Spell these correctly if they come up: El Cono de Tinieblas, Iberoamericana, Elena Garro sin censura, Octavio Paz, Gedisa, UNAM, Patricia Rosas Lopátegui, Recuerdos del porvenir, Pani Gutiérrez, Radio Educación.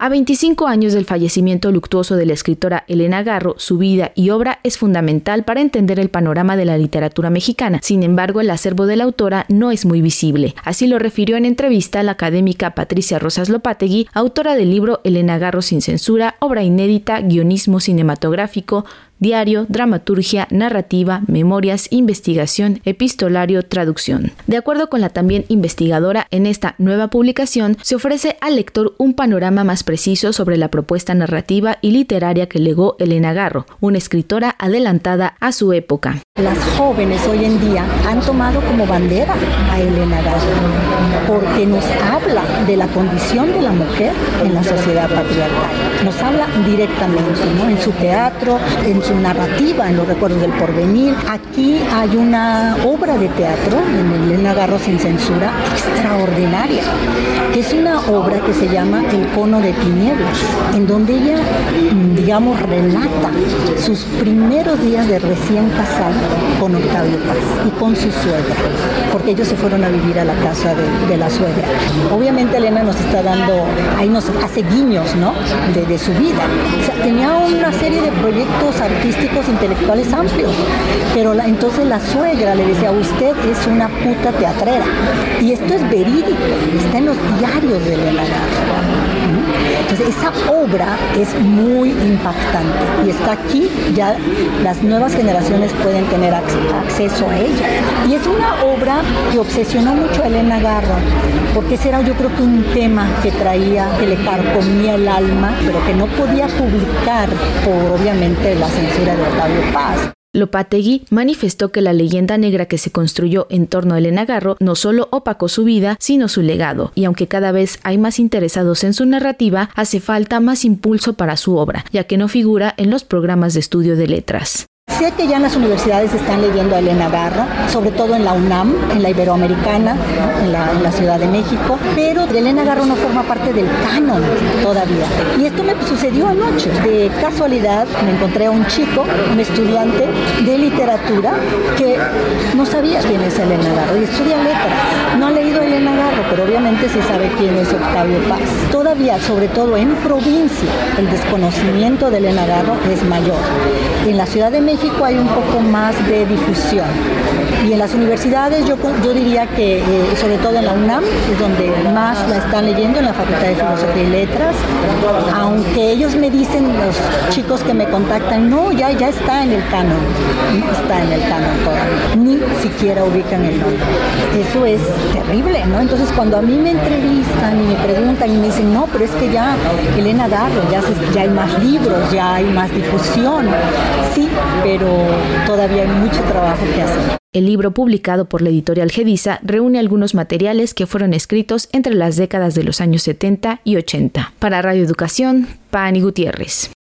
A 25 años del fallecimiento luctuoso de la escritora Elena Garro, su vida y obra es fundamental para entender el panorama de la literatura mexicana. Sin embargo, el acervo de la autora no es muy visible. Así lo refirió en entrevista la académica Patricia Rosas Lopátegui, autora del libro Elena Garro sin censura, obra inédita, guionismo cinematográfico, diario, dramaturgia, narrativa, memorias, investigación, epistolario, traducción. De acuerdo con la también investigadora, en esta nueva publicación se ofrece al lector un panorama más preciso sobre la propuesta narrativa y literaria que legó Elena Garro, una escritora adelantada a su época. Las jóvenes hoy en día han tomado como bandera a Elena Garro porque nos habla de la condición de la mujer en la sociedad patriarcal. Nos habla directamente, ¿no? En su teatro, en su narrativa, en los recuerdos del porvenir. Aquí hay una obra de teatro, en Elena Garro sin censura, extraordinaria, que es una obra que se llama El Cono de Tinieblas, en donde ella, digamos, relata sus primeros días de recién casada con Octavio Paz y con su suegra, porque ellos se fueron a vivir a la casa de la suegra. Obviamente Elena nos está dando, ahí nos hace guiños, ¿no?, de su vida. O sea, tenía una serie de proyectos artísticos, intelectuales amplios, pero entonces la suegra le decía, usted es una puta teatrera. Y esto es verídico, está en los diarios de Elena Garro. Entonces, esa obra es muy impactante y está aquí, ya las nuevas generaciones pueden tener acceso a ella. Y es una obra que obsesionó mucho a Elena Garro, porque ese era, yo creo, que un tema que traía, que le carcomía el alma, pero que no podía publicar por, obviamente, la censura de Octavio Paz. Lopátegui manifestó que la leyenda negra que se construyó en torno a Elena Garro no solo opacó su vida, sino su legado, y aunque cada vez hay más interesados en su narrativa, hace falta más impulso para su obra, ya que no figura en los programas de estudio de letras. Sé que ya en las universidades están leyendo a Elena Garro, sobre todo en la UNAM, en la Iberoamericana, ¿no?, en la Ciudad de México, pero Elena Garro no forma parte del canon todavía. Y esto me sucedió anoche. De casualidad me encontré a un chico, un estudiante de literatura, que no sabía quién es Elena Garro y estudia letras. No ha leído a Elena Garro, pero obviamente se sabe quién es Octavio Paz. Todavía, sobre todo en provincia, el desconocimiento de Elena Garro es mayor. En la Ciudad de México hay un poco más de difusión, y en las universidades yo diría que sobre todo en la UNAM es donde más la están leyendo, en la Facultad de Filosofía y Letras, aunque ellos me dicen, los chicos que me contactan, no, ya está en el canon, no está en el canon todavía, ni siquiera ubican el nombre. Eso es terrible, ¿no? Entonces cuando a mí me entrevistan y me preguntan y me dicen, no, pero es que ya Elena Garro, ya hay más libros, ya hay más difusión, sí, pero todavía hay mucho trabajo que hacer. El libro, publicado por la editorial Gedisa, reúne algunos materiales que fueron escritos entre las décadas de los años 70 y 80. Para Radio Educación, Pani Gutiérrez.